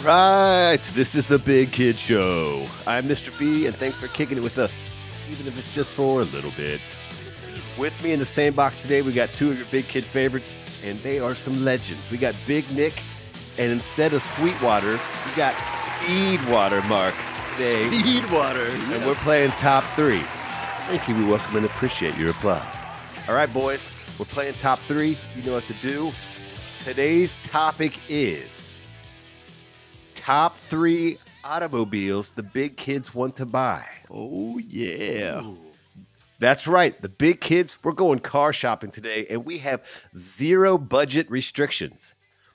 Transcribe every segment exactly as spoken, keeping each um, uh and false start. All right, this is the Big Kid Show. I'm Mister B, and thanks for kicking it with us, even if it's just for a little bit. With me in the same box today, we got two of your Big Kid favorites, and they are some legends. We got Big Nic, and instead of Sweet Water, we got Speed Water Mark today. Speed Water, yes. And we're playing Top Three. Thank you, we welcome and appreciate your applause. All right, boys, we're playing Top Three. You know what to do. Today's topic is Top three automobiles the big kids want to buy. Oh, yeah. Ooh. That's right. The big kids, we're going car shopping today, and we have zero budget restrictions.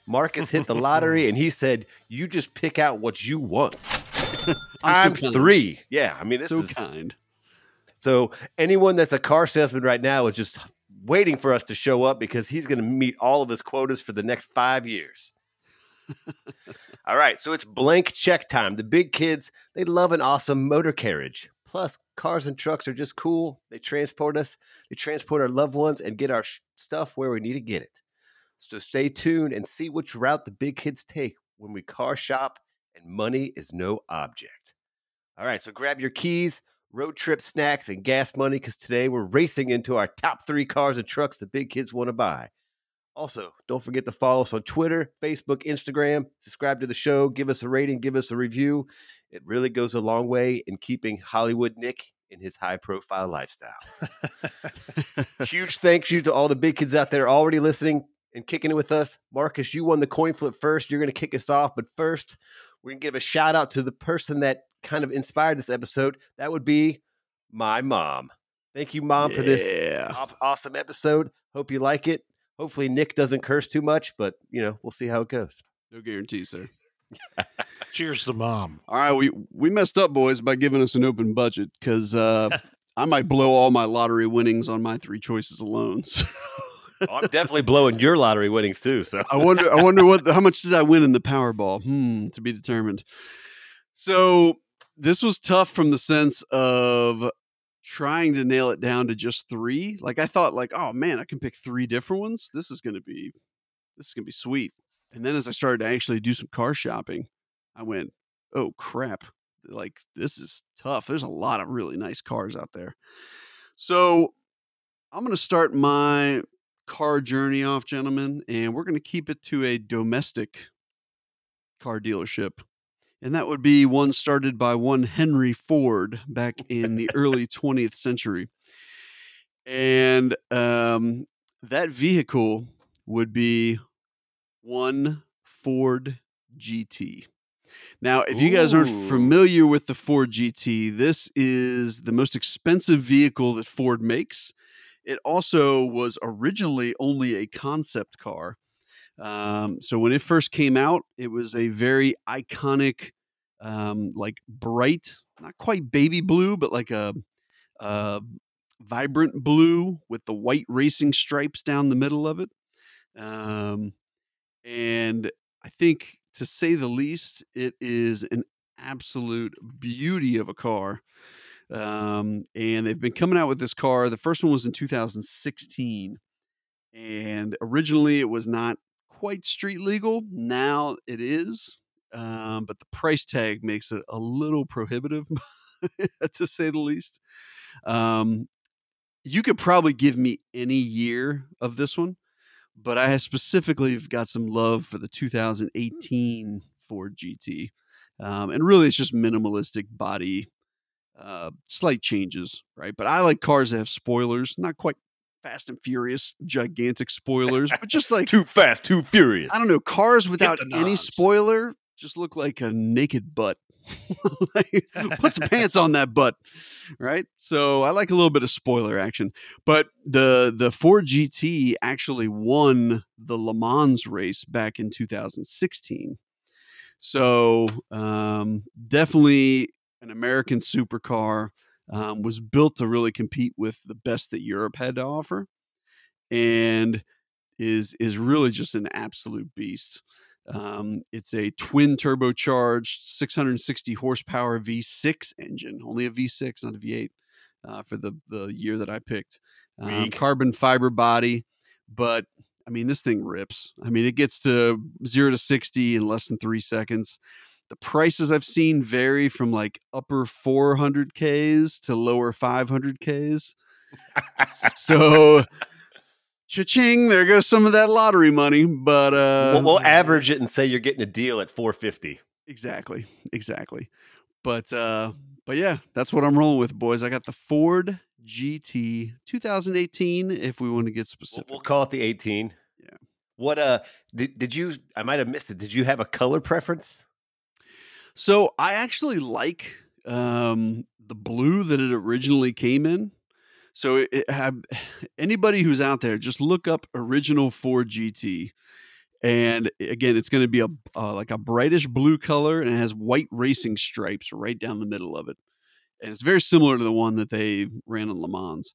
Marcus hit the lottery, and he said, you just pick out what you want. Times so three. Yeah, I mean, this so is kind. So anyone that's a car salesman right now is just waiting for us to show up because he's going to meet all of his quotas for the next five years. All right, so it's blank check time. The big kids, they love an awesome motor carriage. Plus, cars and trucks are just cool. They transport us, they transport our loved ones, and get our sh- stuff where we need to get it. So stay tuned and see which route the big kids take when we car shop and money is no object. All right, so grab your keys, road trip snacks, and gas money, because today we're racing into our top three cars and trucks the big kids want to buy. Also, don't forget to follow us on Twitter, Facebook, Instagram, subscribe to the show, give us a rating, give us a review. It really goes a long way in keeping Hollywood Nick in his high-profile lifestyle. Huge thank you to all the big kids out there already listening and kicking it with us. Marcus, you won the coin flip first. You're going to kick us off. But first, we're going to give a shout-out to the person that kind of inspired this episode. That would be my mom. Thank you, Mom, yeah. for this awesome episode. Hope you like it. Hopefully Nick doesn't curse too much, but, you know, we'll see how it goes. No guarantee, sir. Cheers to Mom. All right, we, we messed up, boys, by giving us an open budget, because uh, I might blow all my lottery winnings on my three choices alone. So. Oh, I'm definitely blowing your lottery winnings, too. So I wonder I wonder what how much did I win in the Powerball? Hmm, to be determined. So this was tough from the sense of trying to nail it down to just three. Like I thought like, oh man, I can pick three different ones. This is going to be, this is going to be sweet. And then as I started to actually do some car shopping, I went, oh crap. Like this is tough. There's a lot of really nice cars out there. So I'm going to start my car journey off, gentlemen, and we're going to keep it to a domestic car dealership. And that would be one started by one Henry Ford back in the early twentieth century. And um, that vehicle would be one Ford G T. Now, if you guys aren't familiar with the Ford G T, this is the most expensive vehicle that Ford makes. It also was originally only a concept car. Um, so when it first came out, it was a very iconic, um, like bright, not quite baby blue, but like a, uh, vibrant blue with the white racing stripes down the middle of it. Um, and I think to say the least, it is an absolute beauty of a car. Um, and they've been coming out with this car. The first one was in two thousand sixteen, and originally it was not quite street legal. Now it is, um, but the price tag makes it a little prohibitive, to say the least. Um, you could probably give me any year of this one, but I specifically got some love for the two thousand eighteen Ford G T. Um, and really, it's just minimalistic body, uh, slight changes, right? But I like cars that have spoilers, not quite Fast and Furious, gigantic spoilers, but just like too fast, too furious. I don't know. Cars without any spoiler just look like a naked butt. Like, put some pants on that butt, right? So I like a little bit of spoiler action. But the the Ford G T actually won the Le Mans race back in two thousand sixteen. So um, definitely an American supercar. Um, was built to really compete with the best that Europe had to offer, and is is really just an absolute beast. Um, it's a twin turbocharged six hundred sixty horsepower V six engine, only a V six, not a V eight, uh, for the the year that I picked. Um, carbon fiber body, but I mean, this thing rips. I mean, it gets to zero to sixty in less than three seconds. The prices I've seen vary from like upper four hundred Ks to lower five hundred Ks. So, cha-ching, there goes some of that lottery money. But uh, we'll, we'll average it and say you're getting a deal at four fifty. Exactly, exactly. But uh, but yeah, that's what I'm rolling with, boys. I got the Ford G T twenty eighteen. If we want to get specific, we'll call it the eighteen. Yeah. What uh did did you? I might have missed it. Did you have a color preference? So I actually like um, the blue that it originally came in. So it, it had, anybody who's out there, just look up original Ford G T, and again, it's going to be a uh, like a brightish blue color, and it has white racing stripes right down the middle of it, and it's very similar to the one that they ran in Le Mans,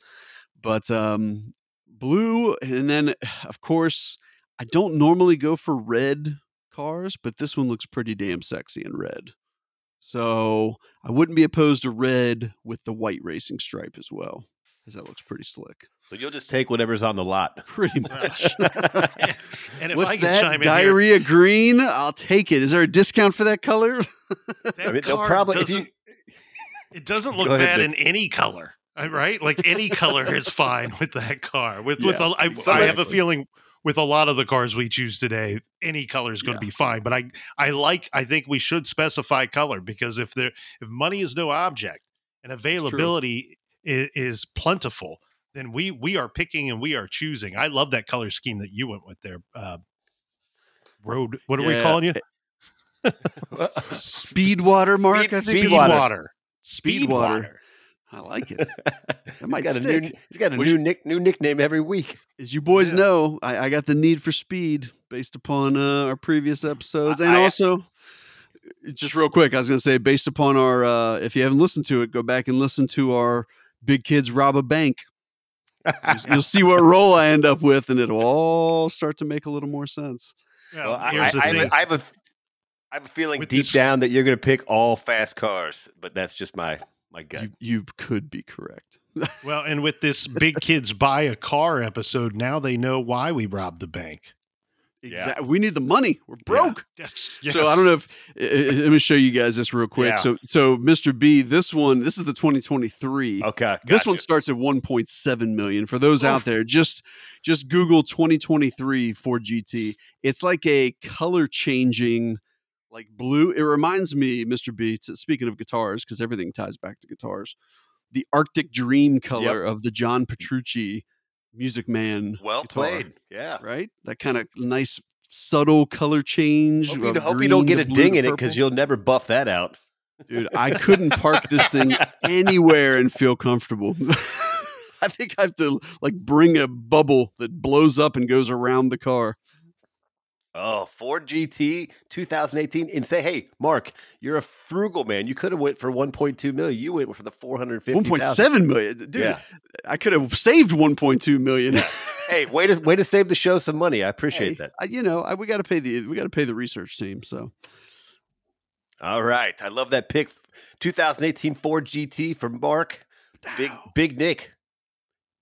but um, blue. And then, of course, I don't normally go for red cars, but this one looks pretty damn sexy in red. So I wouldn't be opposed to red with the white racing stripe as well, because that looks pretty slick. So you'll just take whatever's on the lot. Pretty much. And if What's I can that? Chime diarrhea in here, green? I'll take it. Is there a discount for that color? That I mean, car probably, doesn't, you, it doesn't look ahead, bad Nick. In any color, right? Like any color is fine with that car. With yeah, with a, I, exactly. I have a feeling with a lot of the cars we choose today, any color is going to yeah. be fine. But I, I like, I think we should specify color, because if there, if money is no object and availability is, is plentiful, then we we are picking and we are choosing. I love that color scheme that you went with there. Uh, road, what are yeah. we calling you? Speed Water Mark. Speed, I think Speed Water. Water. Speed Water. Water. I like it. That might he's got stick. A new, he's got a Which, new nick, new nickname every week. As you boys yeah. know, I, I got the need for speed based upon uh, our previous episodes. And I, also, I, just real quick, I was going to say, based upon our, uh, if you haven't listened to it, go back and listen to our Big Kids Rob a Bank. You'll see what role I end up with, and it'll all start to make a little more sense. Yeah, well, I, I, I, have a, I have a, I have a feeling with deep this, down that you're going to pick all fast cars, but that's just my... My God, you, you could be correct. Well, and with this Big Kids Buy a Car episode, now they know why we robbed the bank. Exactly. Yeah. We need the money. We're broke. Yeah. Yes. Yes. So I don't know if, uh, let me show you guys this real quick. Yeah. So, so Mister B, this one, this is the twenty twenty-three. Okay. This you. one starts at one point seven million. For those Oof. out there, just, just Google twenty twenty-three Ford G T. It's like a color changing, like blue. It reminds me, Mister B, to, speaking of guitars, because everything ties back to guitars, the Arctic Dream color yep. of the John Petrucci Music Man. Well guitar, played. Yeah. Right? That kind of nice, subtle color change. Hope you, hope you don't get a ding in it, because you'll never buff that out. Dude, I couldn't park this thing anywhere and feel comfortable. I think I have to like bring a bubble that blows up and goes around the car. Oh, Ford G T twenty eighteen, and say, hey, Mark, you're a frugal man. You could have went for one point two million. You went for the four hundred fifty thousand. one point seven million. Dude, yeah. I could have saved one point two million. Hey, way to way to save the show some money. I appreciate hey, that. I, you know, I, we got to pay the we got to pay the research team, so. All right. I love that pick. twenty eighteen Ford G T for Mark. Big Big Nick.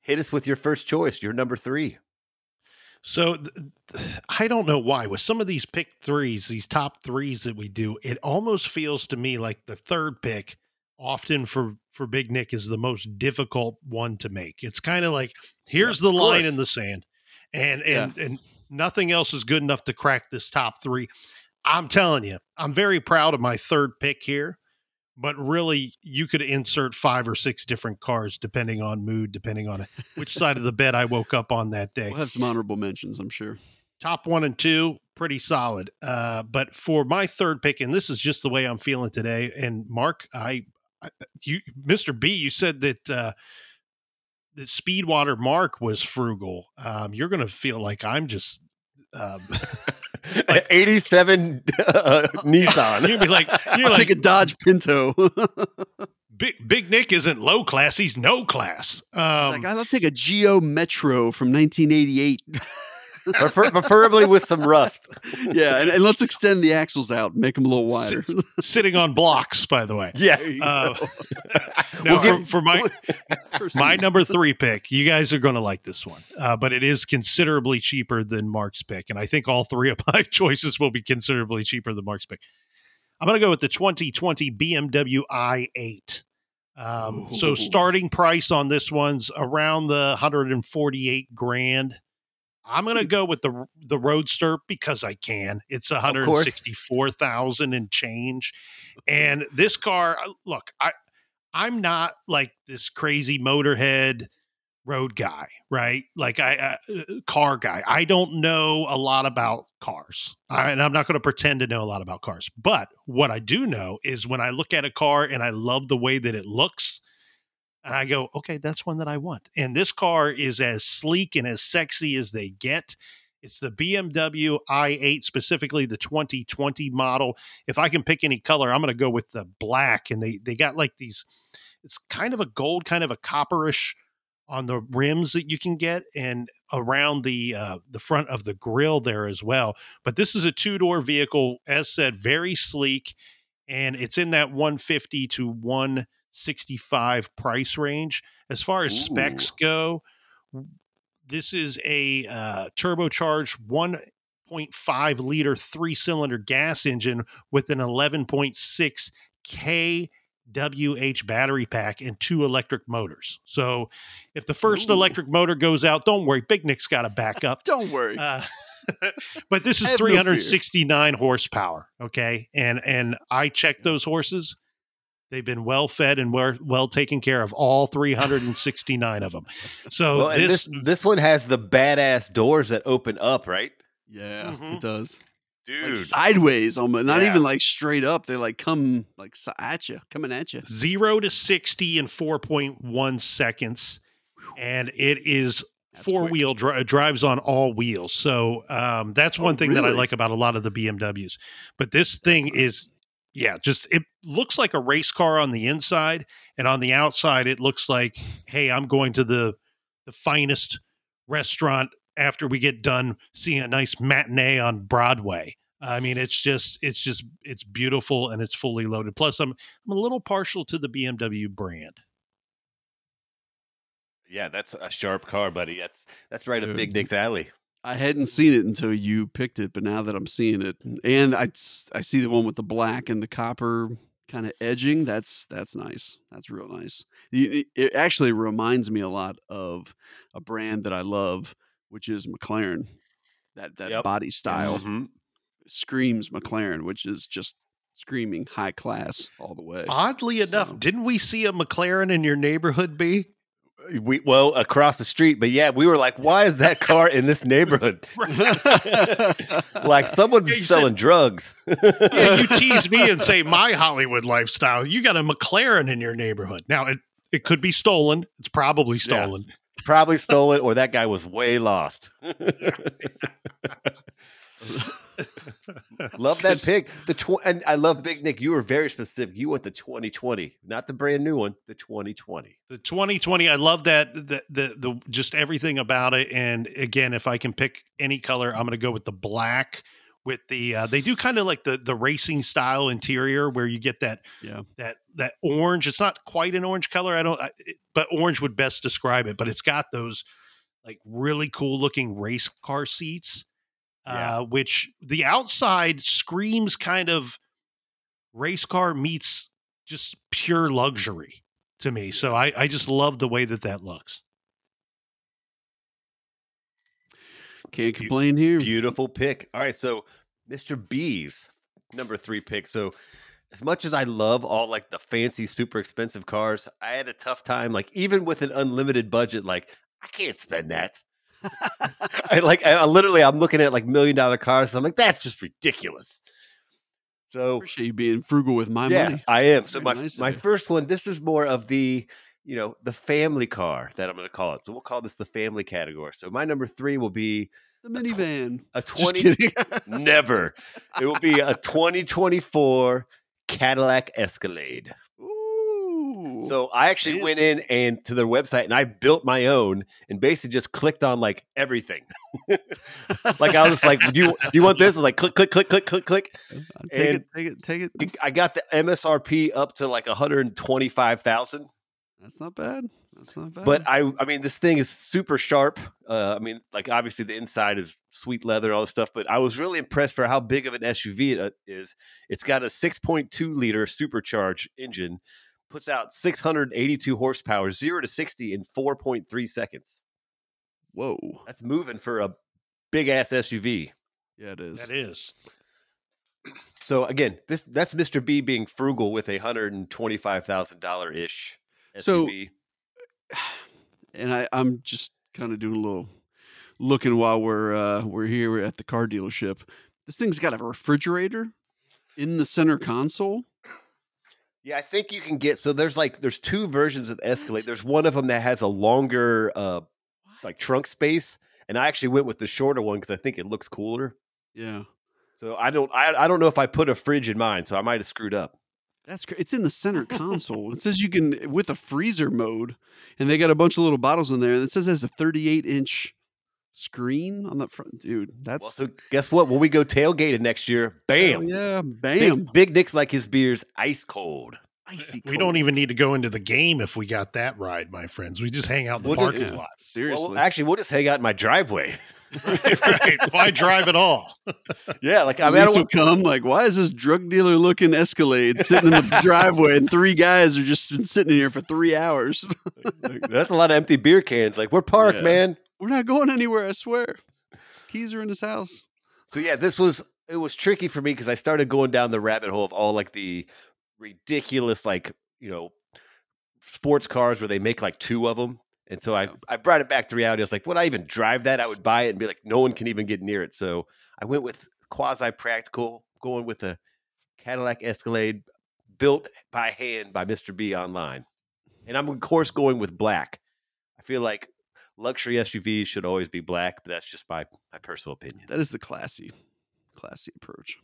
Hit us with your first choice. You're number three. So th- I don't know why with some of these pick threes, these top threes that we do, it almost feels to me like the third pick often for, for Big Nick is the most difficult one to make. It's kind of like, here's yeah, the line course. in the sand and, and, yeah. and nothing else is good enough to crack this top three. I'm telling you, I'm very proud of my third pick here, but really you could insert five or six different cars depending on mood, depending on which side of the bed I woke up on that day. We'll have some honorable mentions, I'm sure. Top one and two, pretty solid. Uh, but for my third pick, and this is just the way I'm feeling today. And Mark, I, I you, Mister B, you said that uh, that Speedwater Mark was frugal. Um, you're going to feel like I'm just um, like, eighty-seven uh, Nissan. You'd be like, you're I'll like, take a Dodge Pinto. Big, Big Nick isn't low class; he's no class. Um, like, I'll take a Geo Metro from nineteen eighty-eight. Prefer- preferably with some rust. Yeah, and, and let's extend the axles out and make them a little wider. S- sitting on blocks, by the way. Yeah. Uh, now, we'll for, get- for my my number three pick, you guys are going to like this one, uh, but it is considerably cheaper than Mark's pick, and I think all three of my choices will be considerably cheaper than Mark's pick. I'm going to go with the twenty twenty B M W i eight. Um, so starting price on this one's around the one hundred forty-eight grand. I'm going to go with the, the Roadster because I can. It's one hundred sixty-four thousand and change. And this car, look, I, I'm not like this crazy motorhead road guy, right? Like I, uh, car guy. I don't know a lot about cars, I, and I'm not going to pretend to know a lot about cars. But what I do know is when I look at a car and I love the way that it looks, and I go, okay, that's one that I want. And this car is as sleek and as sexy as they get. It's the B M W i eight, specifically the twenty twenty model. If I can pick any color, I'm going to go with the black. And they, they got like these, it's kind of a gold, kind of a copperish on the rims that you can get, and around the uh, the front of the grill there as well. But this is a two-door vehicle, as said, very sleek, and it's in that one fifty to one sixty-five price range. As far as Ooh. specs go, this is a uh, turbocharged one point five liter three-cylinder gas engine with an eleven point six K W H battery pack and two electric motors. So if the first Ooh. electric motor goes out, don't worry, Big Nick's got a backup. Don't worry. Uh, but this is three hundred sixty-nine no horsepower. Okay. And, and I checked those horses. They've been well fed and were well taken care of, all three hundred sixty-nine of them. So well, this, this, this one has the badass doors that open up, right? Yeah, mm-hmm. It does. Dude. Like sideways, almost. Not yeah. even like straight up. They like come like at you, coming at you. Zero to sixty in four point one seconds, and it is four wheel drive. Drives on all wheels, so um, that's one oh, thing really? that I like about a lot of the B M Ws. But this thing that's is, nice. yeah, just it looks like a race car on the inside, and on the outside, it looks like, hey, I'm going to the the finest restaurant after we get done seeing a nice matinee on Broadway. I mean, it's just, it's just, it's beautiful and it's fully loaded. Plus I'm, I'm a little partial to the B M W brand. Yeah. That's a sharp car, buddy. That's, that's right up Big Nick's alley. I hadn't seen it until you picked it, but now that I'm seeing it, and I, I see the one with the black and the copper kind of edging. That's, that's nice. That's real nice. It actually reminds me a lot of a brand that I love, which is McLaren. That that yep. body style mm-hmm. screams McLaren, which is just screaming high class all the way. Oddly so. enough, didn't we see a McLaren in your neighborhood, B? We well across the street, but yeah, we were like, why is that car in this neighborhood? Like someone's yeah, selling said, drugs. Yeah, you tease me and say my Hollywood lifestyle. You got a McLaren in your neighborhood. Now it it could be stolen. It's probably stolen. Yeah. Probably stole it, or that guy was way lost. Love that pick. The tw- and I love Big Nick. You were very specific. You want the twenty twenty, not the brand new one. The twenty twenty. The twenty twenty. I love that. The the, the just everything about it. And again, if I can pick any color, I'm going to go with the black. With the uh, they do kind of like the the racing style interior where you get that yeah. that that orange. It's not quite an orange color, I don't, I, it, but orange would best describe it. But it's got those like really cool looking race car seats, yeah. uh, which the outside screams kind of race car meets just pure luxury to me. So I, I just love the way that that looks. Can't complain here. Beautiful pick. All right, so Mister B's number three pick. So as much as I love all like the fancy, super expensive cars, I had a tough time. Like even with an unlimited budget, like I can't spend that. I like I, I literally I'm looking at like million dollar cars. And I'm like, that's just ridiculous. So I appreciate you being frugal with my yeah, money. I am. That's so my nice my first one. This is more of the, you know, the family car that I'm going to call it. So we'll call this the family category. So my number three will be the minivan. A, tw- a twenty, never. It will be a twenty twenty-four Cadillac Escalade. Ooh, Ooh, so I actually fancy. went in and to their website and I built my own and basically just clicked on like everything. Like I was like, do you, do you want this? I was like, click, click, click, click, click, click. Take and it, take it, take it. I got the M S R P up to like one hundred twenty-five thousand dollars. That's not bad. That's not bad. But I, I mean, this thing is super sharp. Uh, I mean, like obviously the inside is sweet leather and all this stuff, but I was really impressed for how big of an S U V it is. It's got a six point two liter supercharged engine, puts out six hundred eighty-two horsepower, zero to sixty in four point three seconds. Whoa. That's moving for a big ass S U V. Yeah, it is. That is. So again, this that's Mister B being frugal with a one hundred twenty-five thousand dollars ish. So, and I, I'm just kind of doing a little looking while we're uh, we're here at the car dealership. This thing's got a refrigerator in the center console. Yeah, I think you can get so there's like there's two versions of the Escalade. What? There's one of them that has a longer uh, like trunk space, and I actually went with the shorter one because I think it looks cooler. Yeah. So I don't I, I don't know if I put a fridge in mine, so I might have screwed up. That's cr- It's in the center console. It says you can, with a freezer mode, and they got a bunch of little bottles in there. And it says it has a thirty-eight inch screen on the front. Dude, that's... Well, so guess what? When we go tailgating next year, bam. Oh, yeah, bam. Big, Big Nick's like his beer's ice cold. Icy cold. We don't even need to go into the game if we got that ride, my friends. We just hang out in the we'll parking just, yeah, lot. Seriously. Well, actually, we'll just hang out in my driveway. Right, right. Why drive at all? Yeah, like I mean, will come. Like, why is this drug dealer looking Escalade sitting in the driveway, and three guys are just been sitting in here for three hours? That's a lot of empty beer cans. Like, we're parked, yeah. man. We're not going anywhere. I swear. Keys are in his house. So yeah, this was it was tricky for me because I started going down the rabbit hole of all like the ridiculous, like you know, sports cars where they make like two of them. And so I, I brought it back to reality. I was like, would I even drive that? I would buy it and be like, no one can even get near it. So I went with quasi-practical, going with a Cadillac Escalade built by hand by Mister B online. And I'm, of course, going with black. I feel like luxury S U Vs should always be black, but that's just my, my personal opinion. That is the classy, classy approach.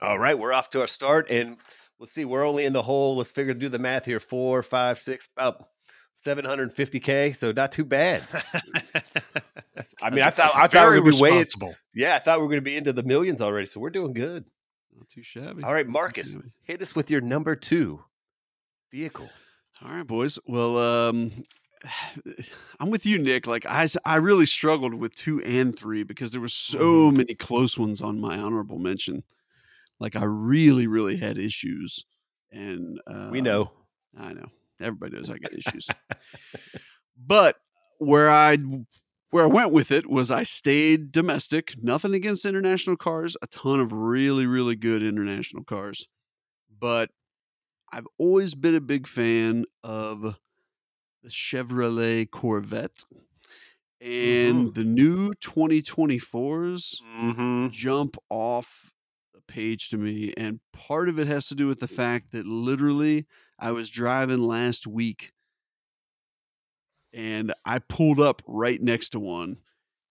All right, we're off to our start. And let's see, we're only in the hole. Let's figure, do the math here. Four, five, six, about seven hundred fifty thousand, so not too bad. I mean, I thought I thought we were way yeah, I thought we were going to be into the millions already, so we're doing good. Not too shabby. All right, Marcus, hit us with your number two vehicle. All right, boys. Well, um, I'm with you, Nick. Like I, I really struggled with two and three because there were so mm. many close ones on my honorable mention. Like I really, really had issues, and uh, we know. I know. Everybody knows I got issues. But where I where I went with it was I stayed domestic. Nothing against international cars. A ton of really, really good international cars. But I've always been a big fan of the Chevrolet Corvette. And mm-hmm. the new twenty twenty-fours mm-hmm. jump off the page to me. And part of it has to do with the fact that literally... I was driving last week and I pulled up right next to one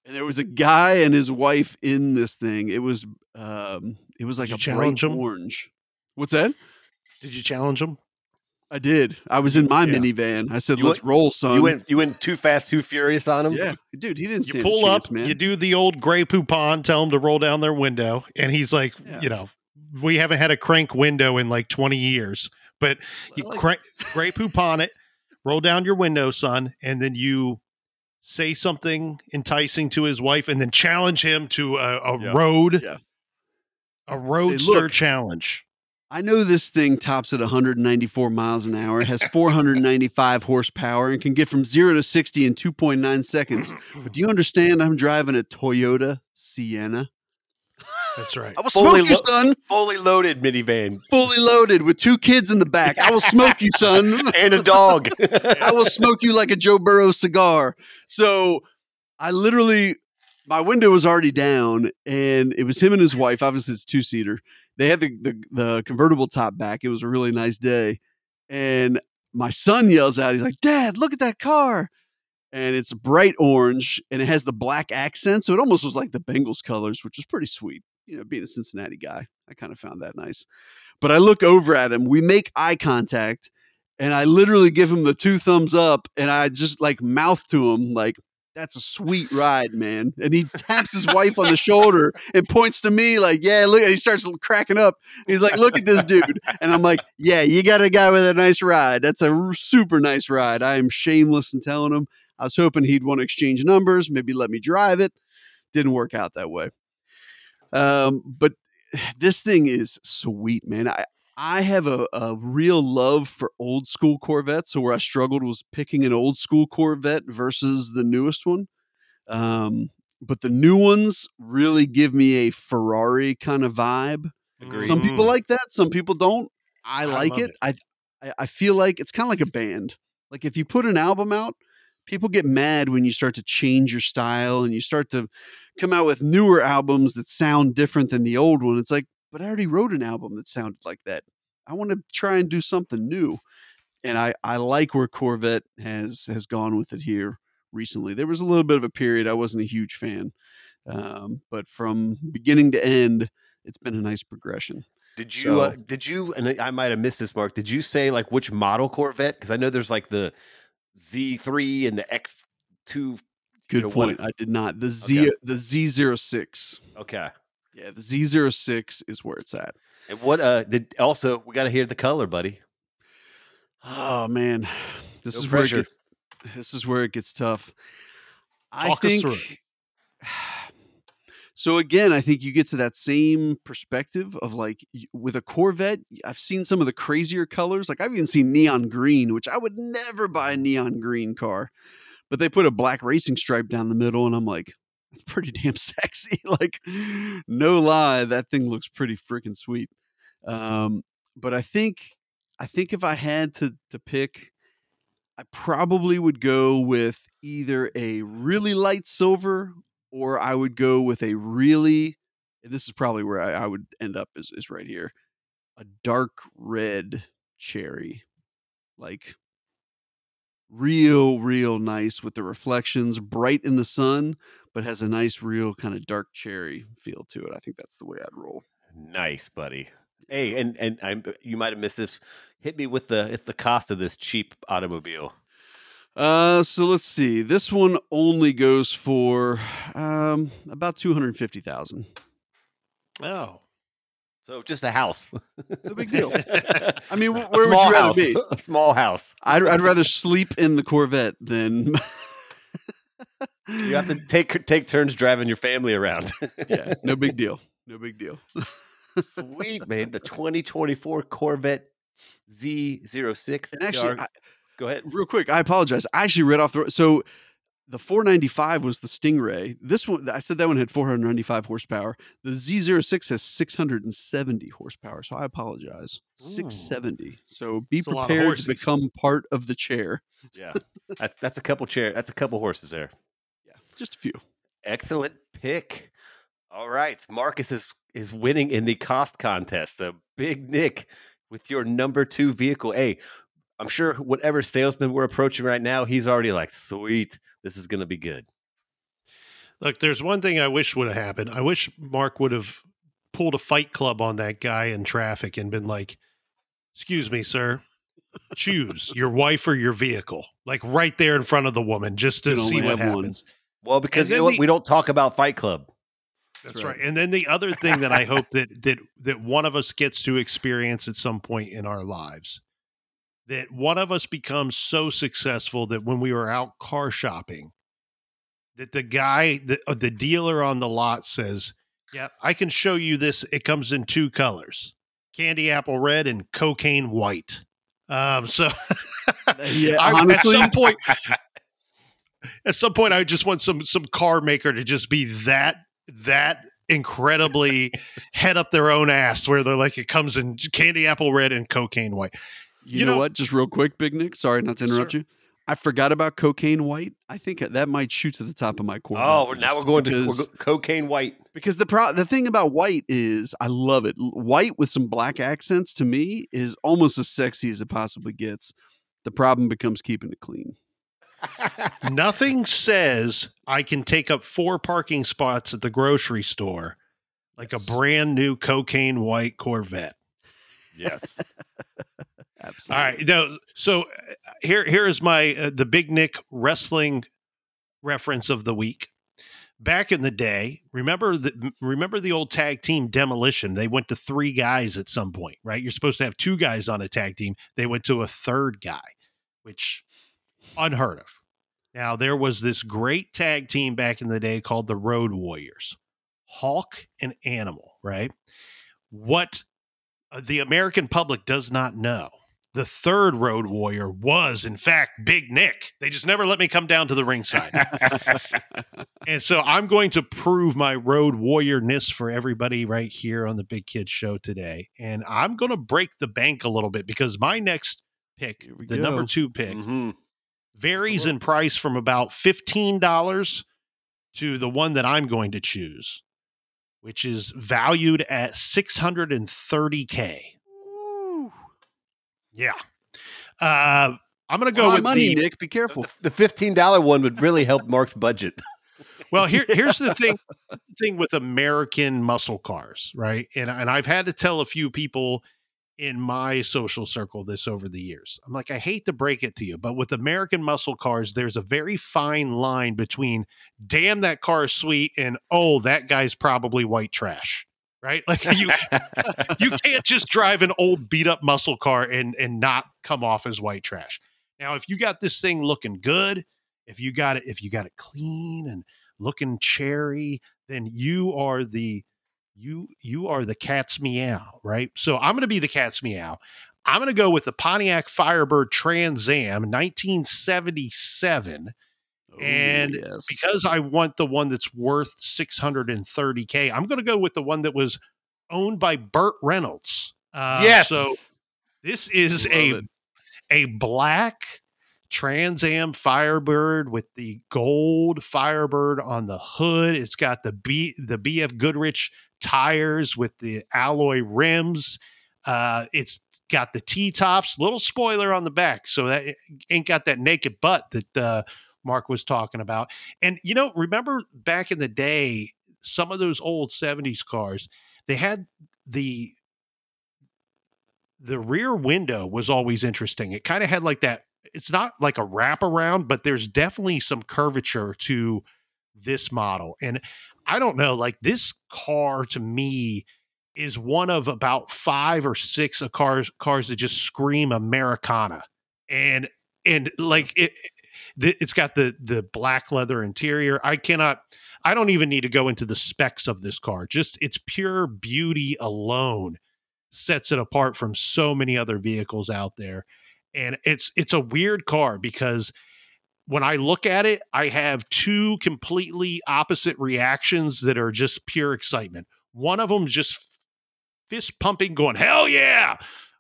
and there was a guy and his wife in this thing. It was, um, it was like did a bright him? orange. What's that? Did you challenge him? I did. I was in my yeah. minivan. I said, you let's went, roll, son. You went, you went too fast, too furious on him. Yeah. Dude, he didn't you pull chance, up, man. You do the old gray poupon, tell him to roll down their window. And he's like, yeah. you know, we haven't had a crank window in like twenty years. But you like- crank, gray poop on it, roll down your window, son, and then you say something enticing to his wife and then challenge him to a, a yeah. road, yeah. a roadster say, look, challenge. I know this thing tops at one hundred ninety-four miles an hour, has four hundred ninety-five horsepower, and can get from zero to sixty in two point nine seconds. But do you understand I'm driving a Toyota Sienna? That's right. I will smoke fully you, lo- son. Fully loaded minivan. Fully loaded with two kids in the back. I will smoke you, son. And a dog. I will smoke you like a Joe Burrow cigar. So I literally, my window was already down and it was him and his wife. Obviously it's two seater. They had the, the, the convertible top back. It was a really nice day. And my son yells out. He's like, Dad, look at that car. And it's bright orange and it has the black accent. So it almost was like the Bengals colors, which was pretty sweet. You know, being a Cincinnati guy, I kind of found that nice. But I look over at him. We make eye contact, and I literally give him the two thumbs up, and I just like mouth to him like, "That's a sweet ride, man." And he taps his wife on the shoulder and points to me like, "Yeah, look." He starts cracking up. He's like, "Look at this dude." And I'm like, "Yeah, you got a guy with a nice ride. That's a super nice ride." I am shameless in telling him. I was hoping he'd want to exchange numbers, maybe let me drive it. Didn't work out that way. Um, but this thing is sweet, man. I, I have a, a real love for old school Corvettes. So where I struggled was picking an old school Corvette versus the newest one. Um, but the new ones really give me a Ferrari kind of vibe. Agreed. Some people like that. Some people don't. I like I it. it. I I feel like it's kind of like a band. Like if you put an album out, people get mad when you start to change your style and you start to come out with newer albums that sound different than the old one. It's like, but I already wrote an album that sounded like that. I want to try and do something new. And I, I like where Corvette has, has gone with it here recently. There was a little bit of a period I wasn't a huge fan. Um, but from beginning to end, it's been a nice progression. Did you, so, uh, did you, and I might've missed this, Mark, did you say like which model Corvette? Cause I know there's like the Z three and the X two. Good know, point. One. I did not. The Z, okay. The Z oh six. Okay. Yeah, the Z oh six is where it's at. And what? Uh, did, also, we got to hear the color, buddy. Oh man, this no is pressure. where it gets, this is where it gets tough. Talk I think. Us through. So again, I think you get to that same perspective of like with a Corvette, I've seen some of the crazier colors. Like I've even seen neon green, which I would never buy a neon green car, but they put a black racing stripe down the middle and I'm like, that's pretty damn sexy. Like no lie, that thing looks pretty freaking sweet. Um, but I think, I think if I had to to pick, I probably would go with either a really light silver or I would go with a really, this is probably where I, I would end up is, is right here, a dark red cherry, like real, real nice with the reflections, bright in the sun, but has a nice, real kind of dark cherry feel to it. I think that's the way I'd roll. Nice, buddy. Hey, and and I'm, you might have missed this. Hit me with the it's the cost of this cheap automobile. Uh, so let's see. This one only goes for um about two hundred fifty thousand. Oh, so just a house. No big deal. I mean, where would you rather be? A small house. I'd I'd rather sleep in the Corvette than. You have to take take turns driving your family around. Yeah, no big deal. No big deal. Sweet man, the twenty twenty-four Corvette Z oh six. And actually. I, Go ahead. Real quick. I apologize. I actually read off the, so the four ninety-five was the Stingray. This one, I said that one had four hundred ninety-five horsepower. The Z oh six has six hundred seventy horsepower. So I apologize. Ooh. six hundred seventy. So be that's prepared to become part of the chair. Yeah. that's, that's a couple chair. That's a couple horses there. Yeah. Just a few. Excellent pick. All right. Marcus is, is winning in the cost contest. So Big Nick with your number two vehicle. Hey, I'm sure whatever salesman we're approaching right now, he's already like, sweet, this is going to be good. Look, there's one thing I wish would have happened. I wish Mark would have pulled a Fight Club on that guy in traffic and been like, excuse me, sir, choose your wife or your vehicle, like right there in front of the woman, just to see what happens. Well, because you know what? We don't talk about Fight Club. That's, That's right. right. And then the other thing that I hope that, that, that one of us gets to experience at some point in our lives, that one of us becomes so successful that when we were out car shopping, that the guy, the, the dealer on the lot says, yeah, I can show you this. It comes in two colors, candy apple red and cocaine white. Um, so yeah, I, at some point, at some point, I just want some, some car maker to just be that, that incredibly head up their own ass where they're like, it comes in candy apple red and cocaine white. You, you know, know what? Just real quick, Big Nick. Sorry not to interrupt sir. you. I forgot about cocaine white. I think that might shoot to the top of my Corvette. Oh, now we're going because, to we're go- cocaine white. Because the pro- the thing about white is I love it. White with some black accents to me is almost as sexy as it possibly gets. The problem becomes keeping it clean. Nothing says I can take up four parking spots at the grocery store like yes. a brand new cocaine white Corvette. Yes. Absolutely. All right. Now, so here, here is my, uh, the Big Nic wrestling reference of the week. Back in the day, remember the, remember the old tag team Demolition? They went to three guys at some point, right? You're supposed to have two guys on a tag team. They went to a third guy, which unheard of. Now, there was this great tag team back in the day called the Road Warriors, Hawk and Animal, right? What the American public does not know, the third Road Warrior was, in fact, Big Nic. They just never let me come down to the ringside. And so I'm going to prove my Road Warrior-ness for everybody right here on the Big Kid Show today. And I'm going to break the bank a little bit because my next pick, the go. number two pick, mm-hmm. varies in price from about fifteen dollars to the one that I'm going to choose, which is valued at six hundred thirty thousand dollars. Yeah. Uh, I'm going to go with money, the Nick. Be careful. The fifteen dollars one would really help Mark's budget. Well, here, here's the thing, thing with American muscle cars, right? And, and I've had to tell a few people in my social circle this over the years. I'm like, I hate to break it to you, but with American muscle cars, there's a very fine line between damn, that car is sweet and oh, that guy's probably white trash. Right? Like you you can't just drive an old beat up muscle car and and not come off as white trash. Now, if you got this thing looking good, if you got it, if you got it clean and looking cherry, then you are the you you are the cat's meow, right? So I'm gonna be the cat's meow. I'm gonna go with the Pontiac Firebird Trans Am nineteen seventy-seven. Oh, and yes. Because I want the one that's worth six hundred thirty thousand, I'm going to go with the one that was owned by Burt Reynolds. Uh, yes. So this is a it. a black Trans Am Firebird with the gold Firebird on the hood. It's got the B the B F Goodrich tires with the alloy rims. Uh, it's got the T tops. Little spoiler on the back, so that it ain't got that naked butt that. Uh, Mark was talking about. And, you know, remember back in the day, some of those old seventies cars, they had the, the rear window was always interesting. It kind of had like that. It's not like a wraparound, but there's definitely some curvature to this model. And I don't know, like this car to me is one of about five or six of cars, cars that just scream Americana. And, and like it, it's got the the black leather interior. I cannot, I don't even need to go into the specs of this car. Just its pure beauty alone sets it apart from so many other vehicles out there. And it's it's a weird car because when I look at it, I have two completely opposite reactions that are just pure excitement. One of them just fist pumping, going, hell yeah!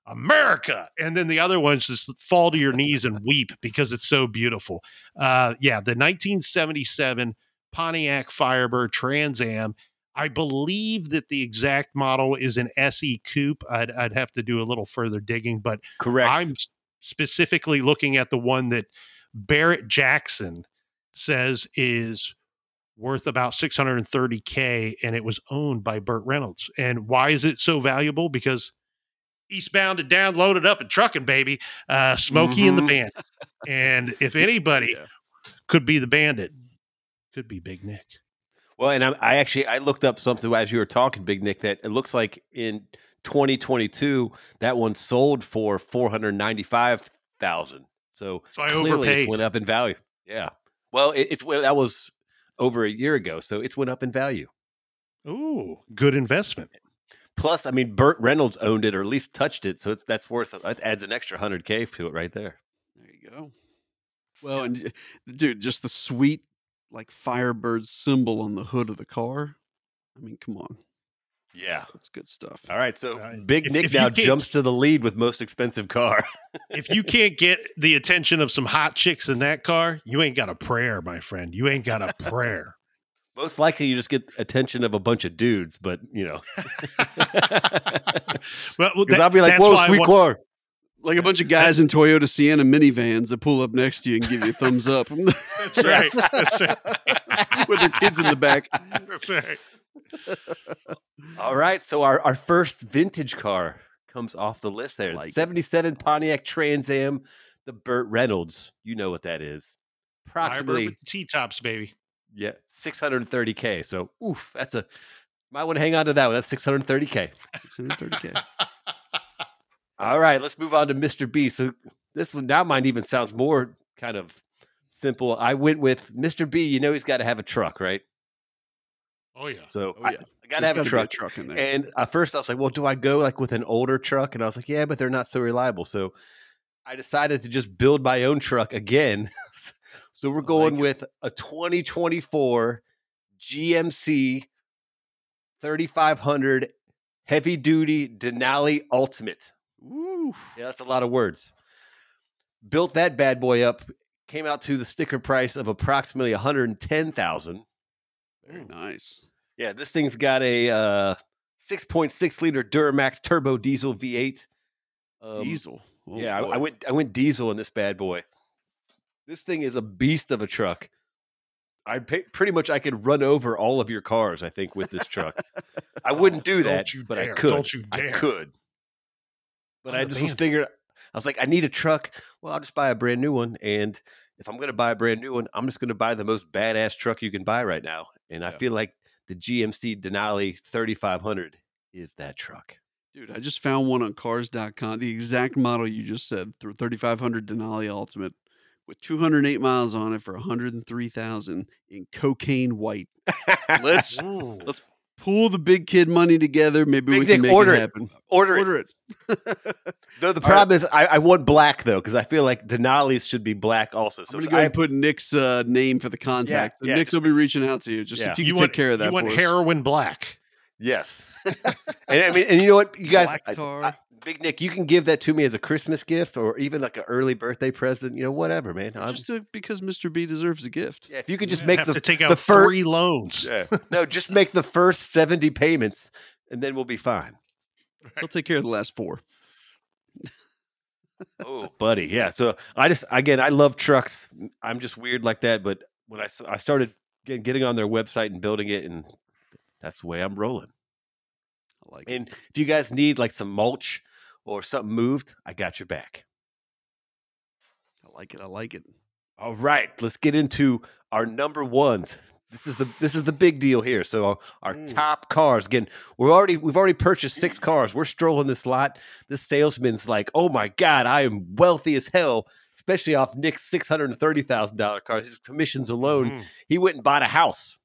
America. And then the other ones just fall to your knees and weep because it's so beautiful. Uh, yeah. The nineteen seventy-seven Pontiac Firebird Trans Am. I believe that the exact model is an S E coupe. I'd, I'd have to do a little further digging, but correct. I'm specifically looking at the one that Barrett Jackson says is worth about six hundred thirty thousand, and it was owned by Burt Reynolds. And why is it so valuable? Because eastbound and down, loaded up and trucking, baby. Uh, Smokey mm-hmm. and the band. And if anybody yeah. could be the bandit, could be Big Nic. Well, and I, I actually, I looked up something as you were talking, Big Nic, that it looks like in twenty twenty-two, that one sold for four hundred ninety-five thousand dollars. So, so I clearly overpaid. It went up in value. Yeah. Well, it, it's that was over a year ago. So it's went up in value. Ooh, good investment. Plus, I mean, Burt Reynolds owned it, or at least touched it, so it's, that's worth it. That adds an extra hundred K to it right there. There you go. Well, and dude, just the sweet like Firebird symbol on the hood of the car. I mean, come on. Yeah, that's, that's good stuff. All right, so uh, Big if, Nic if now jumps to the lead with most expensive car. If you can't get the attention of some hot chicks in that car, you ain't got a prayer, my friend. You ain't got a prayer. Most likely you just get attention of a bunch of dudes, but you know, well, well that, I'll be like, whoa, sweet car. Like a bunch of guys in Toyota Sienna minivans that pull up next to you and give you a thumbs up. That's right. That's right. With their kids in the back. That's right. All right. So our, our first vintage car comes off the list there. Like seventy-seven Pontiac Trans Am, the Burt Reynolds. You know what that is. Approximately T-tops, baby. Yeah, six hundred thirty K. So, oof, that's a might want to hang on to that one. That's six hundred thirty K. six hundred thirty K. All right, let's move on to Mister B. So this one now mine even sounds more kind of simple. I went with Mister B. You know he's got to have a truck, right? Oh yeah. So oh, yeah. I, I gotta There's have a truck. a truck in there. And uh, first I was like, well, do I go like with an older truck? And I was like, yeah, but they're not so reliable. So I decided to just build my own truck again. So we're going like with a twenty twenty-four G M C thirty-five hundred heavy duty Denali Ultimate. Ooh. Yeah, that's a lot of words. Built that bad boy up. Came out to the sticker price of approximately one hundred ten thousand dollars. Very nice. Yeah, this thing's got a uh, six point six liter Duramax turbo diesel V eight. Um, diesel. Oh, yeah, I, I went I went diesel in this bad boy. This thing is a beast of a truck. I pay, pretty much I could run over all of your cars, I think, with this truck. I wouldn't do oh, that, but dare. I could. Don't you dare. I could. But I'm I just was figured, I was like, I need a truck. Well, I'll just buy a brand new one. And if I'm going to buy a brand new one, I'm just going to buy the most badass truck you can buy right now. And yeah. I feel like the G M C Denali thirty-five hundred is that truck. Dude, I just found one on cars dot com. The exact model you just said, thirty-five hundred Denali Ultimate with two hundred eight miles on it for one hundred three thousand in cocaine white. Let's Ooh. let's pull the big kid money together. Maybe big we can make order it happen. It. Order, order it. it. Though the problem right. is I, I want black, though, because I feel like Denali's should be black also. So I'm going to go I, and put Nick's uh, name for the contact. Yeah, so yeah, Nick will be reaching out to you. Just yeah. if you, you can want, take care of that You want for heroin us. Black. Yes. and I mean, and you know what? You guys, I, I, Big Nick, you can give that to me as a Christmas gift or even like an early birthday present. You know, whatever, man. I'm, just uh, because Mister B deserves a gift. Yeah, if you could just you make the, to take the out fir- three loans. Yeah. No, just make the first seventy payments and then we'll be fine. Right. We'll take care of the last four. Oh, buddy. Yeah. So I just, again, I love trucks. I'm just weird like that. But when I, I started getting on their website and building it, and that's the way I'm rolling. I like and it. If you guys need like some mulch or something moved, I got your back. I like it. I like it. All right, let's get into our number ones. This is the this is the big deal here. So our, our mm. top cars. Again, we're already we've already purchased six cars. We're strolling this lot. This salesman's like, "Oh my God, I am wealthy as hell," especially off Nick's six hundred thirty thousand dollar car. His commissions alone, mm. he went and bought a house.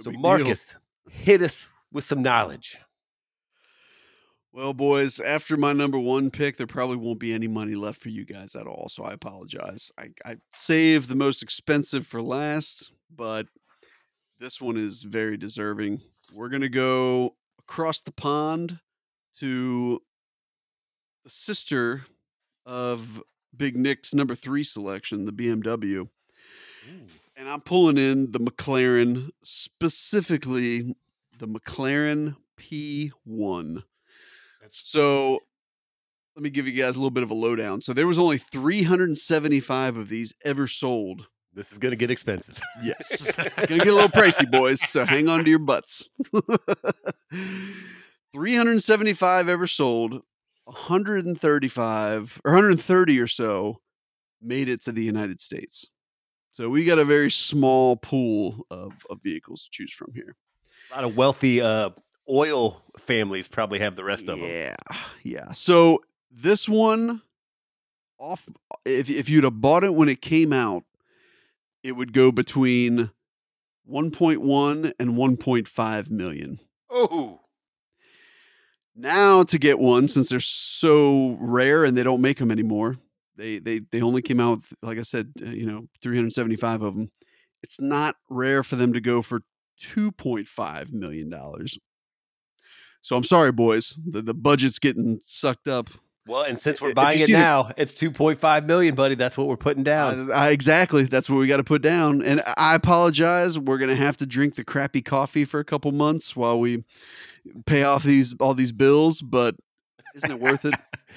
So Marcus, hit us with some knowledge. Well, boys, after my number one pick, there probably won't be any money left for you guys at all, so I apologize. I, I saved the most expensive for last, but this one is very deserving. We're going to go across the pond to the sister of Big Nick's number three selection, the B M W. Ooh. And I'm pulling in the McLaren, specifically the McLaren P one. That's- so let me give you guys a little bit of a lowdown. So there was only three hundred seventy-five of these ever sold. This is going to get expensive. Yes. Going to get a little pricey, boys. So hang on to your butts. three hundred seventy-five ever sold, one hundred thirty-five or one hundred thirty or so made it to the United States. So we got a very small pool of, of vehicles to choose from here. A lot of wealthy uh, oil families probably have the rest of them. Yeah, yeah. So this one, off if if you'd have bought it when it came out, it would go between one point one and one point five million. Oh. Now to get one, since they're so rare and they don't make them anymore. They they they only came out with, like I said, uh, you know, three hundred seventy-five of them. It's not rare for them to go for two point five million dollars. So I'm sorry, boys, the, the budget's getting sucked up. Well, and since we're buying it now, the, it's two point five million dollars, buddy. That's what we're putting down. I, I, exactly. That's what we got to put down. And I apologize. We're going to have to drink the crappy coffee for a couple months while we pay off these all these bills, but isn't it worth it?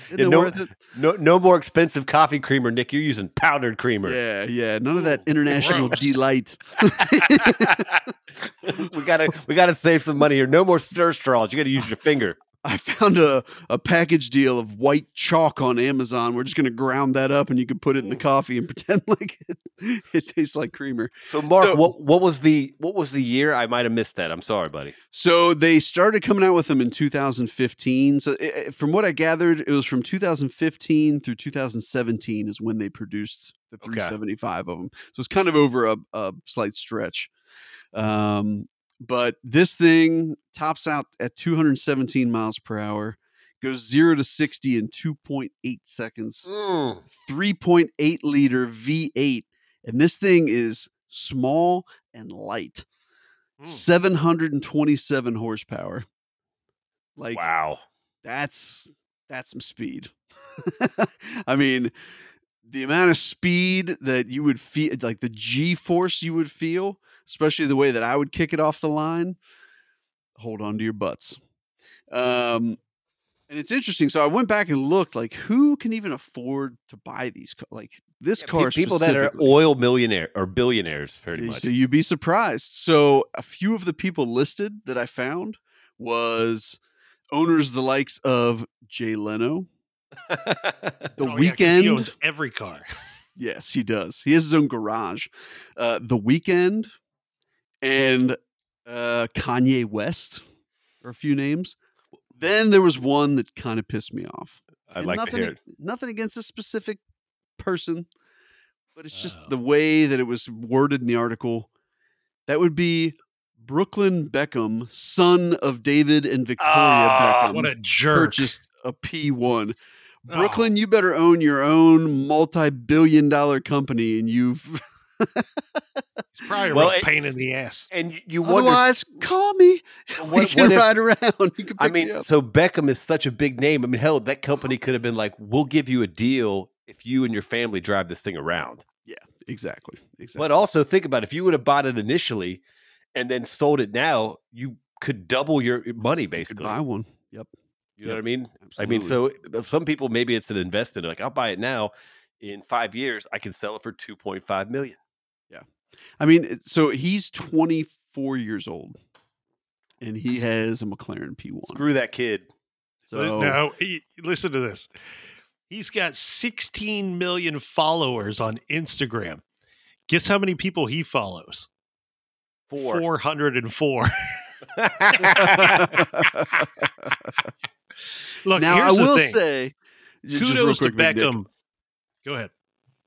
Isn't yeah, it no, worth it? No, no more expensive coffee creamer, Nick. You're using powdered creamer. Yeah, yeah. None of that international delight. we gotta, we gotta save some money here. No more stir straws. You gotta use your finger. I found a, a package deal of white chalk on Amazon. We're just going to ground that up and you can put it in the coffee and pretend like it, it tastes like creamer. So Mark, so, what what was the what was the year? I might have missed that. I'm sorry, buddy. So they started coming out with them in two thousand fifteen. So it, from what I gathered, it was from two thousand fifteen through two thousand seventeen is when they produced the three seventy-five okay. of them. So it's kind of over a, a slight stretch. Um But this thing tops out at two hundred seventeen miles per hour, goes zero to sixty in two point eight seconds, mm. three point eight liter V eight. And this thing is small and light, mm. seven hundred twenty-seven horsepower. Like, wow, that's, that's some speed. I mean, the amount of speed that you would feel, like the G force you would feel, especially the way that I would kick it off the line, hold on to your butts. Um, and it's interesting. So I went back and looked, like, who can even afford to buy these cars? Like this yeah, car, people that are oil millionaire or billionaires, pretty so, much. So you'd be surprised. So a few of the people listed that I found was owners the likes of Jay Leno, The oh, Weeknd. Yeah, he owns every car. Yes, he does. He has his own garage. Uh, The Weeknd. And uh, Kanye West, or a few names. Then there was one that kind of pissed me off. I'd and like nothing, to hear it. Nothing against a specific person, but it's just uh, the way that it was worded in the article. That would be Brooklyn Beckham, son of David and Victoria oh, Beckham. What a jerk. Purchased a P one. Brooklyn, oh. you better own your own multi-billion dollar company, and you've... It's probably a well, real pain in the ass. And you wonder, otherwise, call me. What, we can what if, ride around. You can I mean, me up. So Beckham is such a big name. I mean, hell, that company could have been like, we'll give you a deal if you and your family drive this thing around. Yeah, exactly. exactly. But also think about it. If you would have bought it initially and then sold it now, you could double your money, basically. You could buy one. Yep. You yep. know what I mean? Absolutely. I mean, so some people, maybe it's an investment. Like, I'll buy it now. In five years, I can sell it for two point five million dollars. Yeah. I mean, so he's twenty-four years old and he has a McLaren P one. Screw that kid. So no, he, listen to this. He's got sixteen million followers on Instagram. Guess how many people he follows? Four. four hundred four. Look, now here's I will the thing. say kudos quick, to Beckham. Go ahead.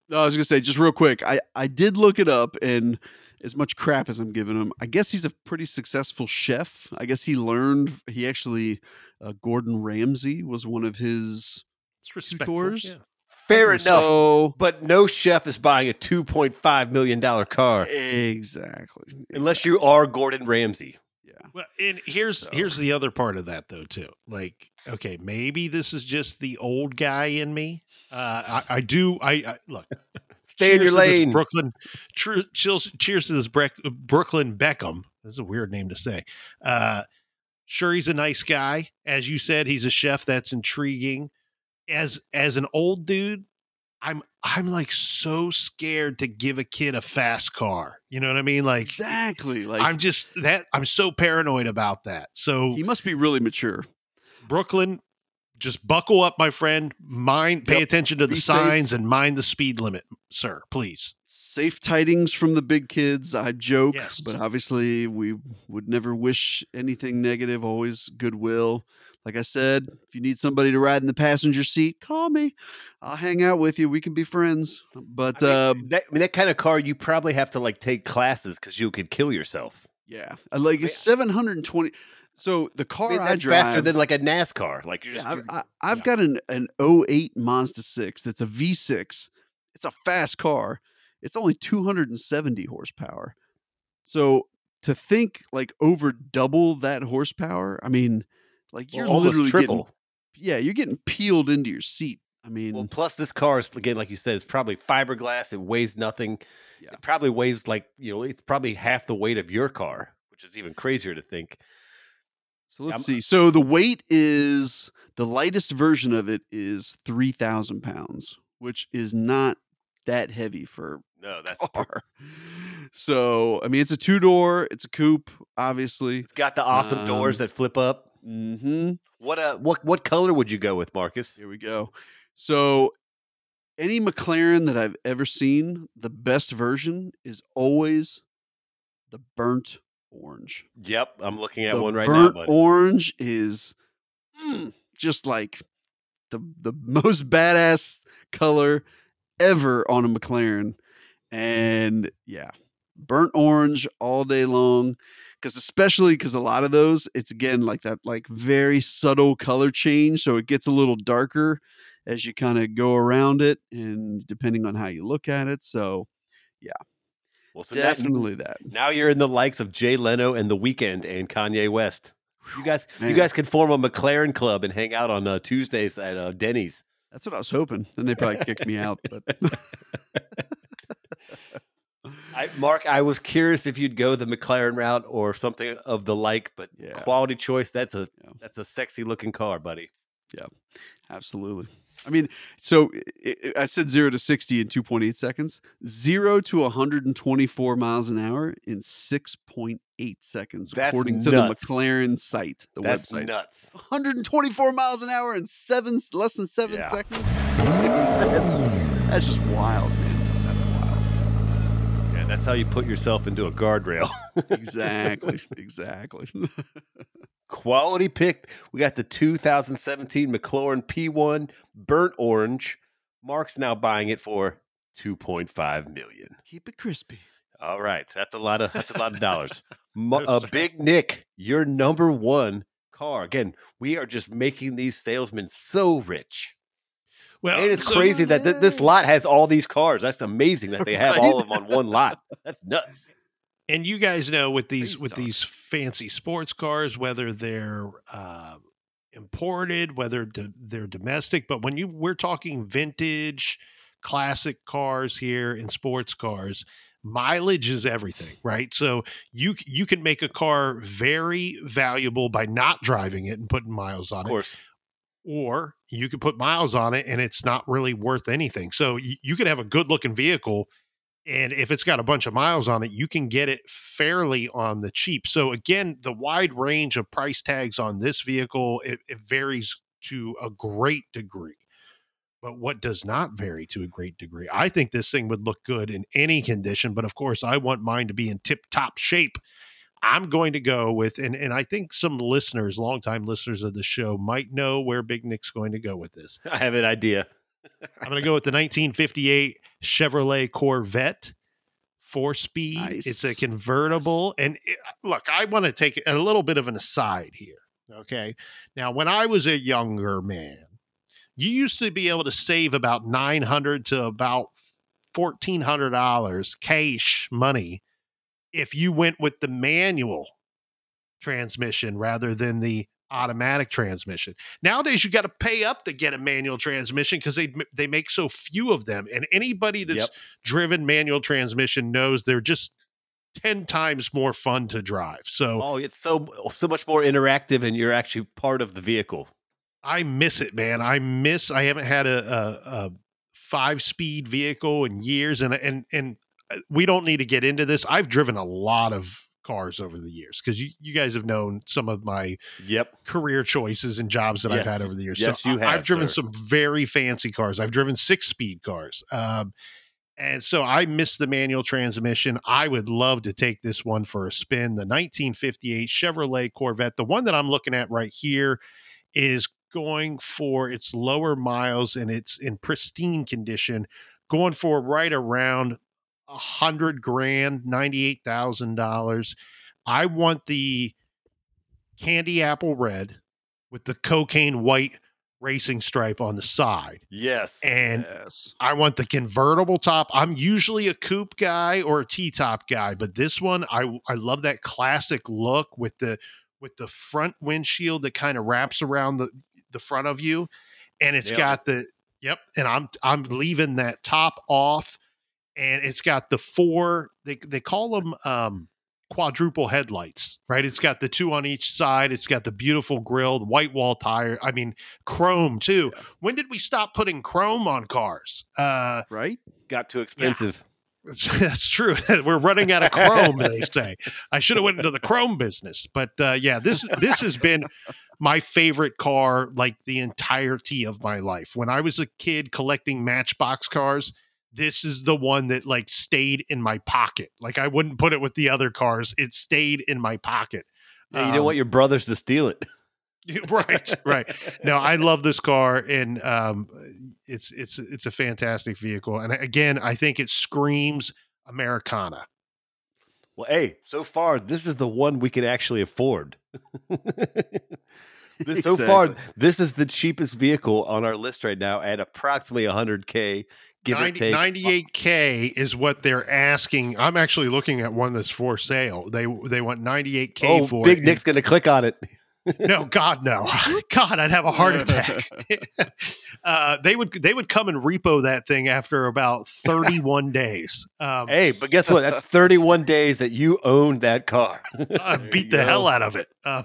No, I was going to say, just real quick, I, I did look it up, and as much crap as I'm giving him, I guess he's a pretty successful chef. I guess he learned, he actually, uh, Gordon Ramsay was one of his tutors. Yeah. Fair enough, so, but no chef is buying a two point five million dollars car. Exactly. exactly. Unless you are Gordon Ramsay. Yeah. Well, and here's, so. here's the other part of that, though, too. Like, okay, maybe this is just the old guy in me. Uh, I, I do. I, I look. Stay in your lane, Brooklyn. True. Cheers, cheers to this Bre- Brooklyn Beckham. That's a weird name to say. Uh, sure, he's a nice guy, as you said. He's a chef. That's intriguing. As as an old dude, I'm I'm like so scared to give a kid a fast car. You know what I mean? Like exactly. Like I'm just that. I'm so paranoid about that. So he must be really mature, Brooklyn. Just buckle up, my friend. Mind, pay yep. attention to the Be signs safe. and mind the speed limit, sir, please. Safe tidings from the big kids. I joke, yes. but obviously we would never wish anything negative, always goodwill. Like I said, if you need somebody to ride in the passenger seat, call me. I'll hang out with you. We can be friends. But I mean, uh, that, I mean, that kind of car, you probably have to like take classes because you could kill yourself. Yeah. Like yeah. seven hundred twenty. So the car I, mean, that's I drive faster than like a NASCAR. Like you're just, yeah, I've, I've yeah. got an, an oh eight Mazda six. That's a V six. It's a fast car. It's only two hundred seventy horsepower. So to think like over double that horsepower. I mean, like you're well, literally triple. Getting, yeah, you're getting peeled into your seat. I mean, well, plus this car is again, like you said, it's probably fiberglass. It weighs nothing. Yeah. It probably weighs like, you know, it's probably half the weight of your car, which is even crazier to think. So let's see. So the weight is, the lightest version of it is three thousand pounds, which is not that heavy for no, that's car. So, I mean, it's a two-door, it's a coupe, obviously. It's got the awesome um, doors that flip up. Mm-hmm. What uh, what what color would you go with, Marcus? Here we go. So any McLaren that I've ever seen, the best version is always the burnt orange. Yep, I'm looking at the one right burnt now. Burnt orange is mm, just like the the most badass color ever on a McLaren, and yeah, burnt orange all day long. Because especially because a lot of those, it's again like that, like very subtle color change. So it gets a little darker as you kind of go around it, and depending on how you look at it. So, yeah, well, so definitely now, that. Now you're in the likes of Jay Leno and The Weeknd and Kanye West. You guys, Man. you guys could form a McLaren club and hang out on uh, Tuesdays at uh, Denny's. That's what I was hoping. Then they probably kicked me out, but. I, Mark, I was curious if you'd go the McLaren route or something of the like, but yeah. quality choice. That's a yeah. that's a sexy looking car, buddy. Yeah, absolutely. I mean, so it, it, I said zero to sixty in two point eight seconds, zero to one hundred and twenty four miles an hour in six point eight seconds, that's according nuts. to the McLaren site, the that's website. Nuts. One hundred and twenty four miles an hour in seven less than seven yeah. seconds. That's, that's just wild, man. That's how you put yourself into a guardrail. Exactly. Exactly. Quality pick. We got the two thousand seventeen McLaren P one burnt orange. Mark's now buying it for two point five million dollars. Keep it crispy. All right. That's a lot of, that's a lot of dollars. Ma- uh, Big Nic, your number one car. Again, we are just making these salesmen so rich. Well, and it's so, crazy that th- this lot has all these cars. That's amazing that they have right? all of them on one lot. That's nuts. And you guys know with these Please with talk. these fancy sports cars, whether they're uh, imported, whether do- they're domestic, but when you we're talking vintage, classic cars here and sports cars, mileage is everything, right? So you you can make a car very valuable by not driving it and putting miles on it. Of course. Or you could put miles on it and it's not really worth anything. So you, you could have a good looking vehicle, and if it's got a bunch of miles on it, you can get it fairly on the cheap. So again, the wide range of price tags on this vehicle, it, it varies to a great degree. But what does not vary to a great degree? I think this thing would look good in any condition, but of course I want mine to be in tip top shape. I'm going to go with, and, and I think some listeners, longtime listeners of the show, might know where Big Nic's going to go with this. I have an idea. I'm going to go with the nineteen fifty-eight Chevrolet Corvette, four-speed. Nice. It's a convertible. Nice. And it, look, I want to take a little bit of an aside here, okay? Now, when I was a younger man, you used to be able to save about nine hundred dollars to about fourteen hundred dollars cash money if you went with the manual transmission rather than the automatic transmission. Nowadays, you got to pay up to get a manual transmission because they they make so few of them. And anybody that's yep. driven manual transmission knows they're just ten times more fun to drive. So oh, it's so so much more interactive, and you're actually part of the vehicle. I miss it, man. I miss. I haven't had a a, a five speed vehicle in years, and and and. We don't need to get into this. I've driven a lot of cars over the years because you, you guys have known some of my yep. career choices and jobs that yes. I've had over the years. Yes, so you have, I've driven sir. some very fancy cars. I've driven six-speed cars. Um, and so I missed the manual transmission. I would love to take this one for a spin. The nineteen fifty-eight Chevrolet Corvette, the one that I'm looking at right here, is going for its lower miles, and it's in pristine condition, going for right around A hundred grand, ninety-eight thousand dollars. I want the candy apple red with the cocaine white racing stripe on the side. Yes, and yes. I want the convertible top. I'm usually a coupe guy or a T-top guy, but this one, I I love that classic look with the with the front windshield that kind of wraps around the the front of you, and it's yep. got the yep. And I'm I'm leaving that top off. And it's got the four, they they call them um, quadruple headlights, right? It's got the two on each side. It's got the beautiful grille, the white wall tire. I mean, chrome too. Yeah. When did we stop putting chrome on cars? Uh, right? Got too expensive. Yeah. That's, that's true. We're running out of chrome, they say. I should have went into the chrome business. But uh, yeah, this this has been my favorite car like the entirety of my life. When I was a kid collecting Matchbox cars, this is the one that like stayed in my pocket. Like I wouldn't put it with the other cars. It stayed in my pocket. Yeah, you um, don't want your brothers to steal it. Right, right. No, I love this car, and um, it's it's it's a fantastic vehicle. And again, I think it screams Americana. Well, hey, so far, this is the one we can actually afford. This, exactly. So far, this is the cheapest vehicle on our list right now at approximately one hundred K. Give ninety, or take. ninety-eight K is what they're asking. I'm actually looking at one that's for sale. They they want ninety-eight K oh, for Big it. Big Nick's going to click on it. No, God, no. God, I'd have a heart attack. uh, they would they would come and repo that thing after about thirty-one days. Um, hey, but guess what? That's thirty-one days that you owned that car. I beat the go. hell out of it. Uh,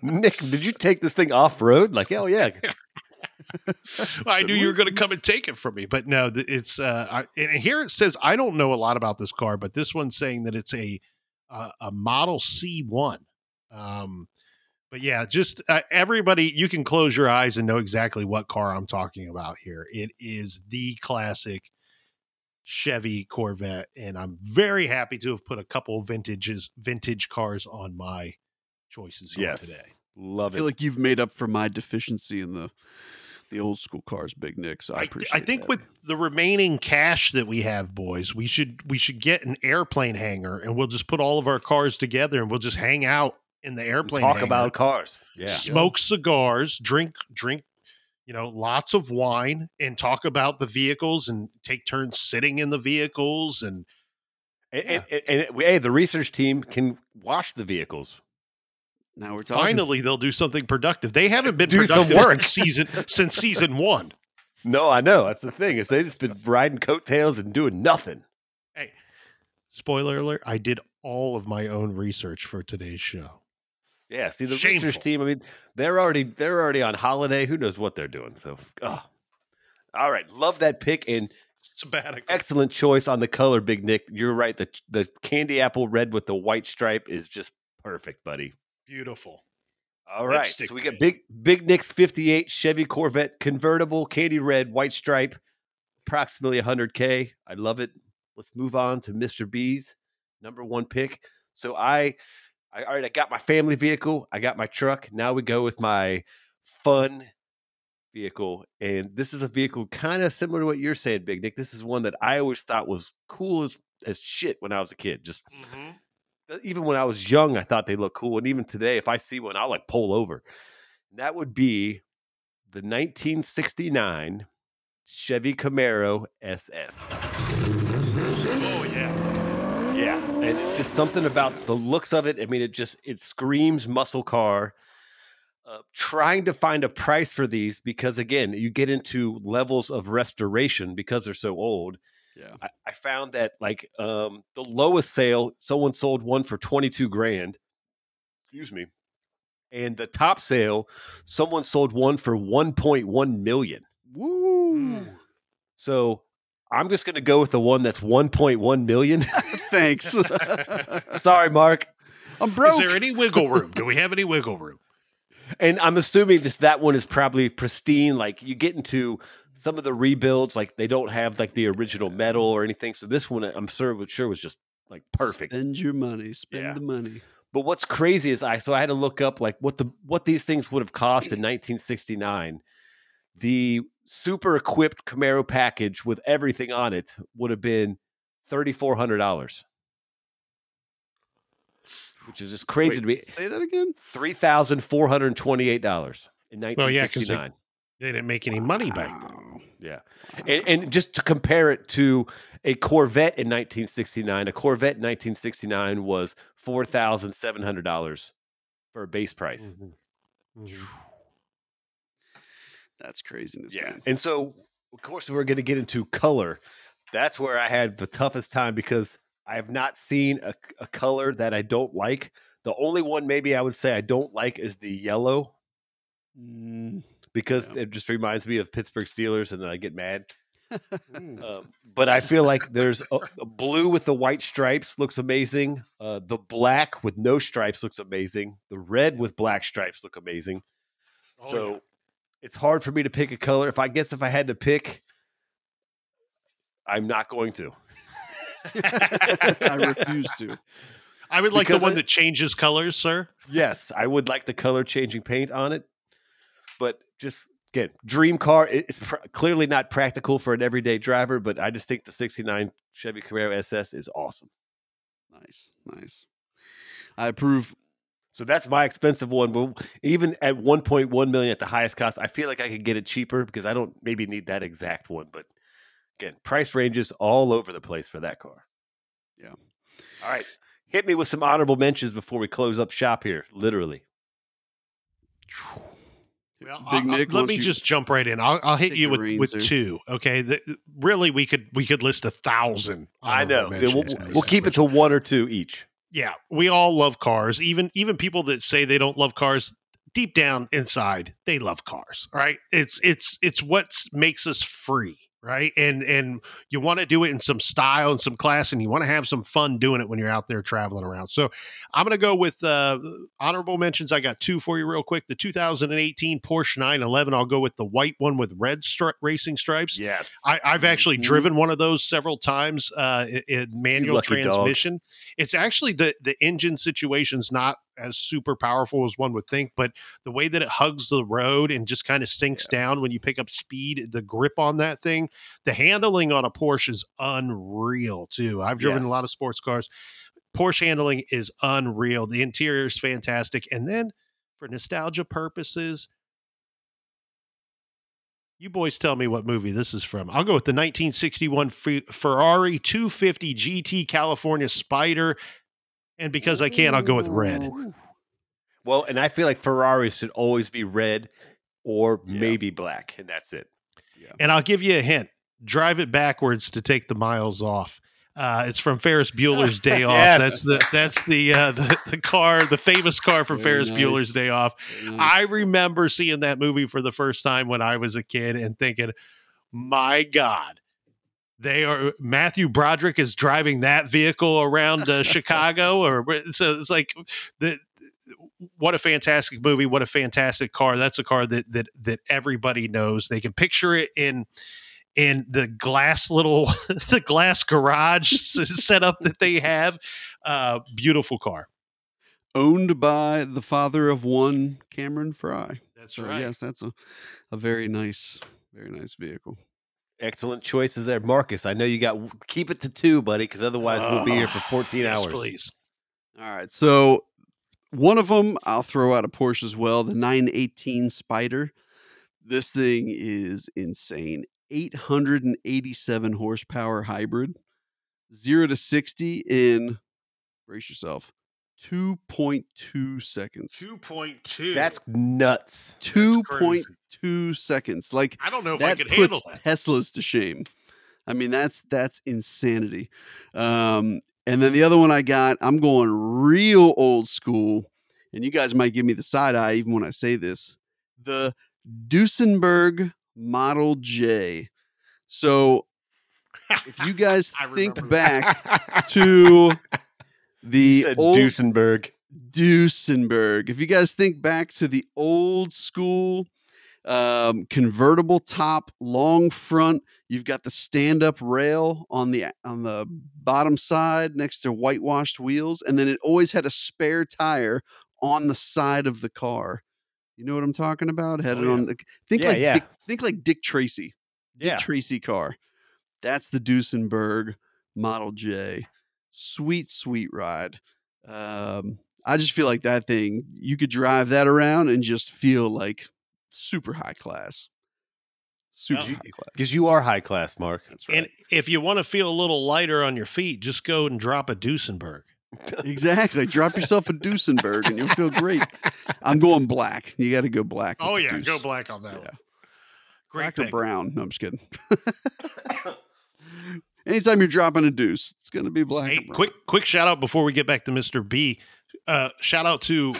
Nick, did you take this thing off-road? Like, hell yeah. I knew you were going to come and take it from me, but no, it's uh, I, and here it says, I don't know a lot about this car, but this one's saying that it's a, uh, a Model C one. Um, but yeah, just uh, everybody, you can close your eyes and know exactly what car I'm talking about here. It is the classic Chevy Corvette, and I'm very happy to have put a couple vintages, vintage cars on my choices here yes. today. Love it. I feel it. Like you've made up for my deficiency in the the old school cars, Big Nick. So I appreciate. I, I think that. With the remaining cash that we have, boys, we should we should get an airplane hangar, and we'll just put all of our cars together, and we'll just hang out in the airplane. Talk hangar, about cars. Yeah. Smoke cigars, drink, drink, you know, lots of wine, and talk about the vehicles and take turns sitting in the vehicles. And, and, yeah. and, and, and hey, the research team can wash the vehicles. Now we're talking. Finally, they'll do something productive. They haven't been do productive some work. Season, since season one. No, I know. That's the thing. Is they've just been riding coattails and doing nothing. Hey, spoiler alert, I did all of my own research for today's show. Yeah, see the Shameful. research team. I mean, they're already they're already on holiday. Who knows what they're doing? So, oh. all right, love that pick and sabbatical. Excellent choice on the color, Big Nick. You're right. The the candy apple red with the white stripe is just perfect, buddy. Beautiful. All right, Lipstick so we got red. Big Big Nick's fifty-eight Chevy Corvette convertible, candy red, white stripe, approximately one hundred K. I love it. Let's move on to Mister B's number one pick. So I. I, all right, I got my family vehicle. I got my truck. Now we go with my fun vehicle. And this is a vehicle kind of similar to what you're saying, Big Nick. This is one that I always thought was cool as, as shit when I was a kid. Just mm-hmm. even when I was young, I thought they looked cool. And even today, if I see one, I'll like pull over. And that would be the nineteen sixty-nine Chevy Camaro S S. Oh, yeah. Yeah, and it's just something about the looks of it. I mean, it just, it screams muscle car. Uh, trying to find a price for these because, again, you get into levels of restoration because they're so old. Yeah, I, I found that, like, um, the lowest sale, someone sold one for twenty-two grand. Excuse me. And the top sale, someone sold one for one point one million. Woo! So I'm just going to go with the one that's one point one million. Thanks. Sorry, Mark. I'm broke. Is there any wiggle room? Do we have any wiggle room? And I'm assuming this that one is probably pristine. Like you get into some of the rebuilds, like they don't have like the original metal or anything. So this one, I'm sure, sure was just like perfect. Spend your money. Spend yeah. the money. But what's crazy is I so I had to look up like what the what these things would have cost in nineteen sixty-nine. The super equipped Camaro package with everything on it would have been thirty-four hundred dollars, which is just crazy Wait, to me. Say that again. three thousand four hundred twenty-eight dollars in nineteen sixty-nine. Well, yeah, because they, they didn't make any money back then. Yeah. And, and just to compare it to a Corvette in nineteen sixty-nine, a Corvette in nineteen sixty-nine was four thousand seven hundred dollars for a base price. Mm-hmm. Mm-hmm. That's craziness. Yeah. Man. And so, of course, we're going to get into color. That's where I had the toughest time because I have not seen a, a color that I don't like. The only one maybe I would say I don't like is the yellow because yeah. it just reminds me of Pittsburgh Steelers and then I get mad. uh, but I feel like there's a, a blue with the white stripes looks amazing. Uh, the black with no stripes looks amazing. The red with black stripes look amazing. Oh, so yeah. It's hard for me to pick a color. If I guess if I had to pick, I'm not going to. I refuse to. I would like because the one I, that changes colors, sir. Yes, I would like the color changing paint on it. But just again, dream car. It's pr- clearly not practical for an everyday driver, but I just think the sixty-nine Chevy Camaro S S is awesome. Nice, nice. I approve. So that's my expensive one. But even at one point one million dollars at the highest cost, I feel like I could get it cheaper because I don't maybe need that exact one. But again, price ranges all over the place for that car. Yeah. All right. Hit me with some honorable mentions before we close up shop here, literally. Well, Big Nick, let me you, just jump right in. I'll, I'll hit you with, with two. Okay, the, really, we could we could list a thousand. I know. So we'll, we'll keep it to one or two each. Yeah, we all love cars. Even even people that say they don't love cars, deep down inside, they love cars. Right? It's it's it's what makes us free. Right. And and you want to do it in some style and some class, and you want to have some fun doing it when you're out there traveling around. So I'm going to go with uh, honorable mentions. I got two for you real quick. The two thousand eighteen Porsche nine eleven. I'll go with the white one with red stri- racing stripes. Yes. I, I've actually mm-hmm. driven one of those several times uh, in, in manual transmission. Dog. It's actually the, the engine situation's not as super powerful as one would think, but the way that it hugs the road and just kind of sinks yeah. down when you pick up speed, the grip on that thing, the handling on a Porsche is unreal too. I've driven yes. a lot of sports cars. Porsche handling is unreal. The interior is fantastic. And then for nostalgia purposes, you boys tell me what movie this is from. I'll go with the nineteen sixty-one Fe- Ferrari two fifty G T California Spider. And because I can, I'll go with red. Well, and I feel like Ferraris should always be red or yeah. maybe black, and that's it. Yeah. And I'll give you a hint. Drive it backwards to take the miles off. Uh, it's from Ferris Bueller's Day Off. Yes. That's the that's the, uh, the the car, the famous car from Very Ferris nice. Bueller's Day Off. Nice. I remember seeing that movie for the first time when I was a kid and thinking, my God. They are Matthew Broderick is driving that vehicle around uh, Chicago, or so it's like the what a fantastic movie, what a fantastic car. That's a car that that that everybody knows. They can picture it in in the glass little the glass garage setup that they have. Uh, beautiful car, owned by the father of one Cameron Fry. That's so, right. Yes, that's a a very nice, very nice vehicle. Excellent choices there. Marcus, I know you got keep it to two, buddy, because otherwise oh, we'll be here for fourteen yes, hours. Please. All right. So one of them, I'll throw out a Porsche as well, the nine eighteen Spider. This thing is insane. eight hundred eighty-seven horsepower hybrid, zero to sixty in, brace yourself, two point two seconds. two point two. That's nuts. two point two seconds. Like, I don't know if I could handle that. That puts Teslas to shame. I mean, that's that's insanity. Um, and then the other one I got, I'm going real old school, and you guys might give me the side eye even when I say this. The Duesenberg Model J. So, if you guys think back to the old Duesenberg. Duesenberg. If you guys think back to the old school um, convertible top, long front, you've got the stand-up rail on the on the bottom side next to whitewashed wheels, and then it always had a spare tire on the side of the car. You know what I'm talking about? Had oh, it yeah. on. The, think yeah, like yeah. Dick, think like Dick Tracy. Dick yeah. Tracy car. That's the Duesenberg Model J. Sweet, sweet ride. Um, I just feel like that thing, you could drive that around and just feel like super high class. Super well, high class. Because you are high class, Mark. That's right. And if you want to feel a little lighter on your feet, just go and drop a Duesenberg. Exactly. Drop yourself a Duesenberg and you'll feel great. I'm going black. You got to go black. Oh, yeah. Go black on that yeah. one. Great black pick. Or brown. No, I'm just kidding. Anytime you're dropping a deuce, it's going to be black. Hey, quick, quick shout out before we get back to Mister B. Uh, shout out to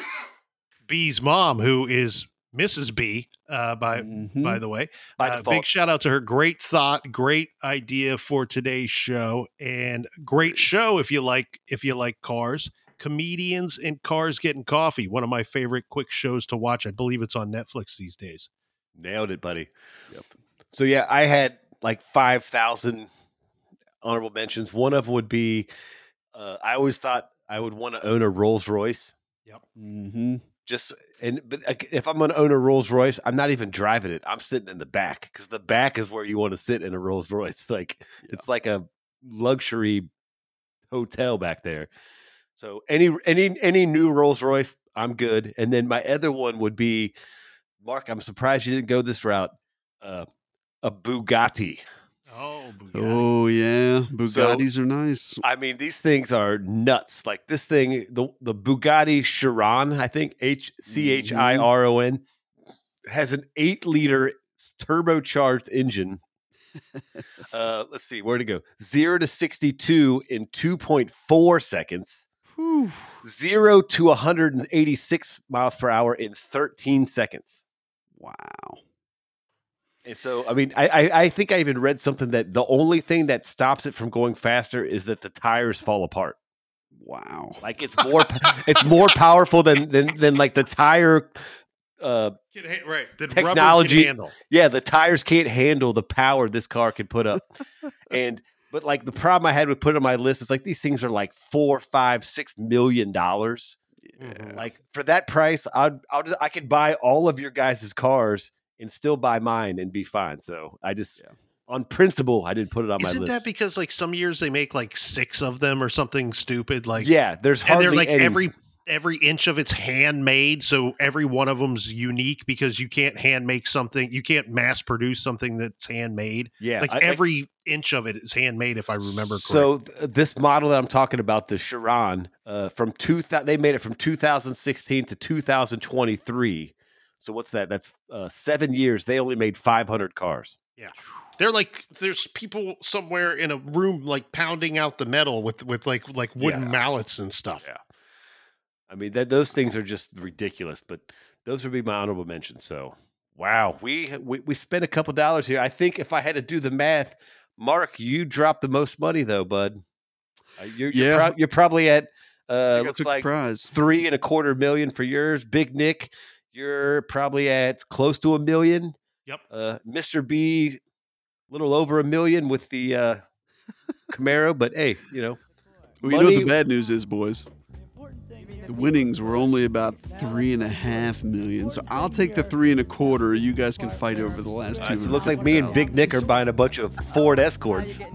B's mom, who is Missus B, uh, by mm-hmm. by the way. By uh, big shout out to her. Great thought, great idea for today's show, and great show if you like if you like cars. Comedians and Cars Getting Coffee, one of my favorite quick shows to watch. I believe it's on Netflix these days. Nailed it, buddy. Yep. So yeah, I had like five thousand honorable mentions. One of them would be, uh, I always thought I would want to own a Rolls Royce. Yep. Mm-hmm. Just and but if I'm going to own a Rolls Royce, I'm not even driving it. I'm sitting in the back because the back is where you want to sit in a Rolls Royce. Like yeah. It's like a luxury hotel back there. So any any any new Rolls Royce, I'm good. And then my other one would be, Mark, I'm surprised you didn't go this route. Uh, a Bugatti. Oh, Bugatti. Oh yeah, Bugattis so, are nice. I mean, these things are nuts. Like this thing, the the Bugatti Chiron, I think H C H I R O N, has an eight liter turbocharged engine. uh, let's see where to go. Zero to sixty two in two point four seconds. Whew. Zero to one hundred and eighty six miles per hour in thirteen seconds. Wow. And so, I mean, I, I, I think I even read something that the only thing that stops it from going faster is that the tires fall apart. Wow. Like it's more, it's more powerful than, than, than like the tire uh, can, right. the technology. Can yeah. The tires can't handle the power this car can put up. and, but like the problem I had with putting on my list is like, these things are like four, five, six million dollars. Yeah. Like for that price, I'd, I'd, I could buy all of your guys' cars and still buy mine and be fine. So I just, yeah. on principle, I didn't put it on Isn't my list. Isn't that because like some years they make like six of them or something stupid? Like yeah, there's hardly and they're like any. every every inch of it's handmade, so every one of them's unique because you can't hand make something, you can't mass produce something that's handmade. Yeah, like I, every like, inch of it is handmade, if I remember correctly. So th- this model that I'm talking about, the Chiron, uh, from two th- they made it from two thousand sixteen to two thousand twenty-three. So what's that? That's uh, seven years. They only made five hundred cars. Yeah. They're like, there's people somewhere in a room, like pounding out the metal with, with like, like wooden yes. mallets and stuff. Yeah. I mean, that those things are just ridiculous, but those would be my honorable mentions. So, wow. We, we, we spent a couple dollars here. I think if I had to do the math, Mark, you dropped the most money though, bud. Uh, you're, yeah. you're, pro- you're probably at, uh, looks like prize. three and a quarter million for yours. Big Nick. You're probably at close to a million. Yep. Uh, Mister B, a little over a million with the uh, Camaro. But, hey, you know. Well, you money, know what the bad news is, boys? The winnings were only about three and a half million. So I'll take the three and a quarter. You guys can fight over the last two. Right, so it looks like me and Big Nick are buying a bunch of Ford Escorts. Geo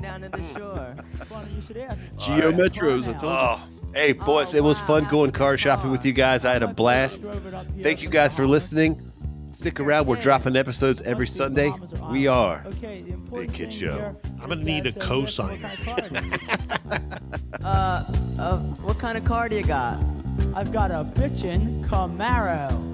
Metros, I told you. Hey, boys, it was fun going car shopping with you guys. I had a blast. Thank you guys for listening. Stick around. We're dropping episodes every Sunday. We are Big Kid Show. I'm going to need a co-signer. uh, uh, what kind of car do you got? I've got a bitchin' Camaro.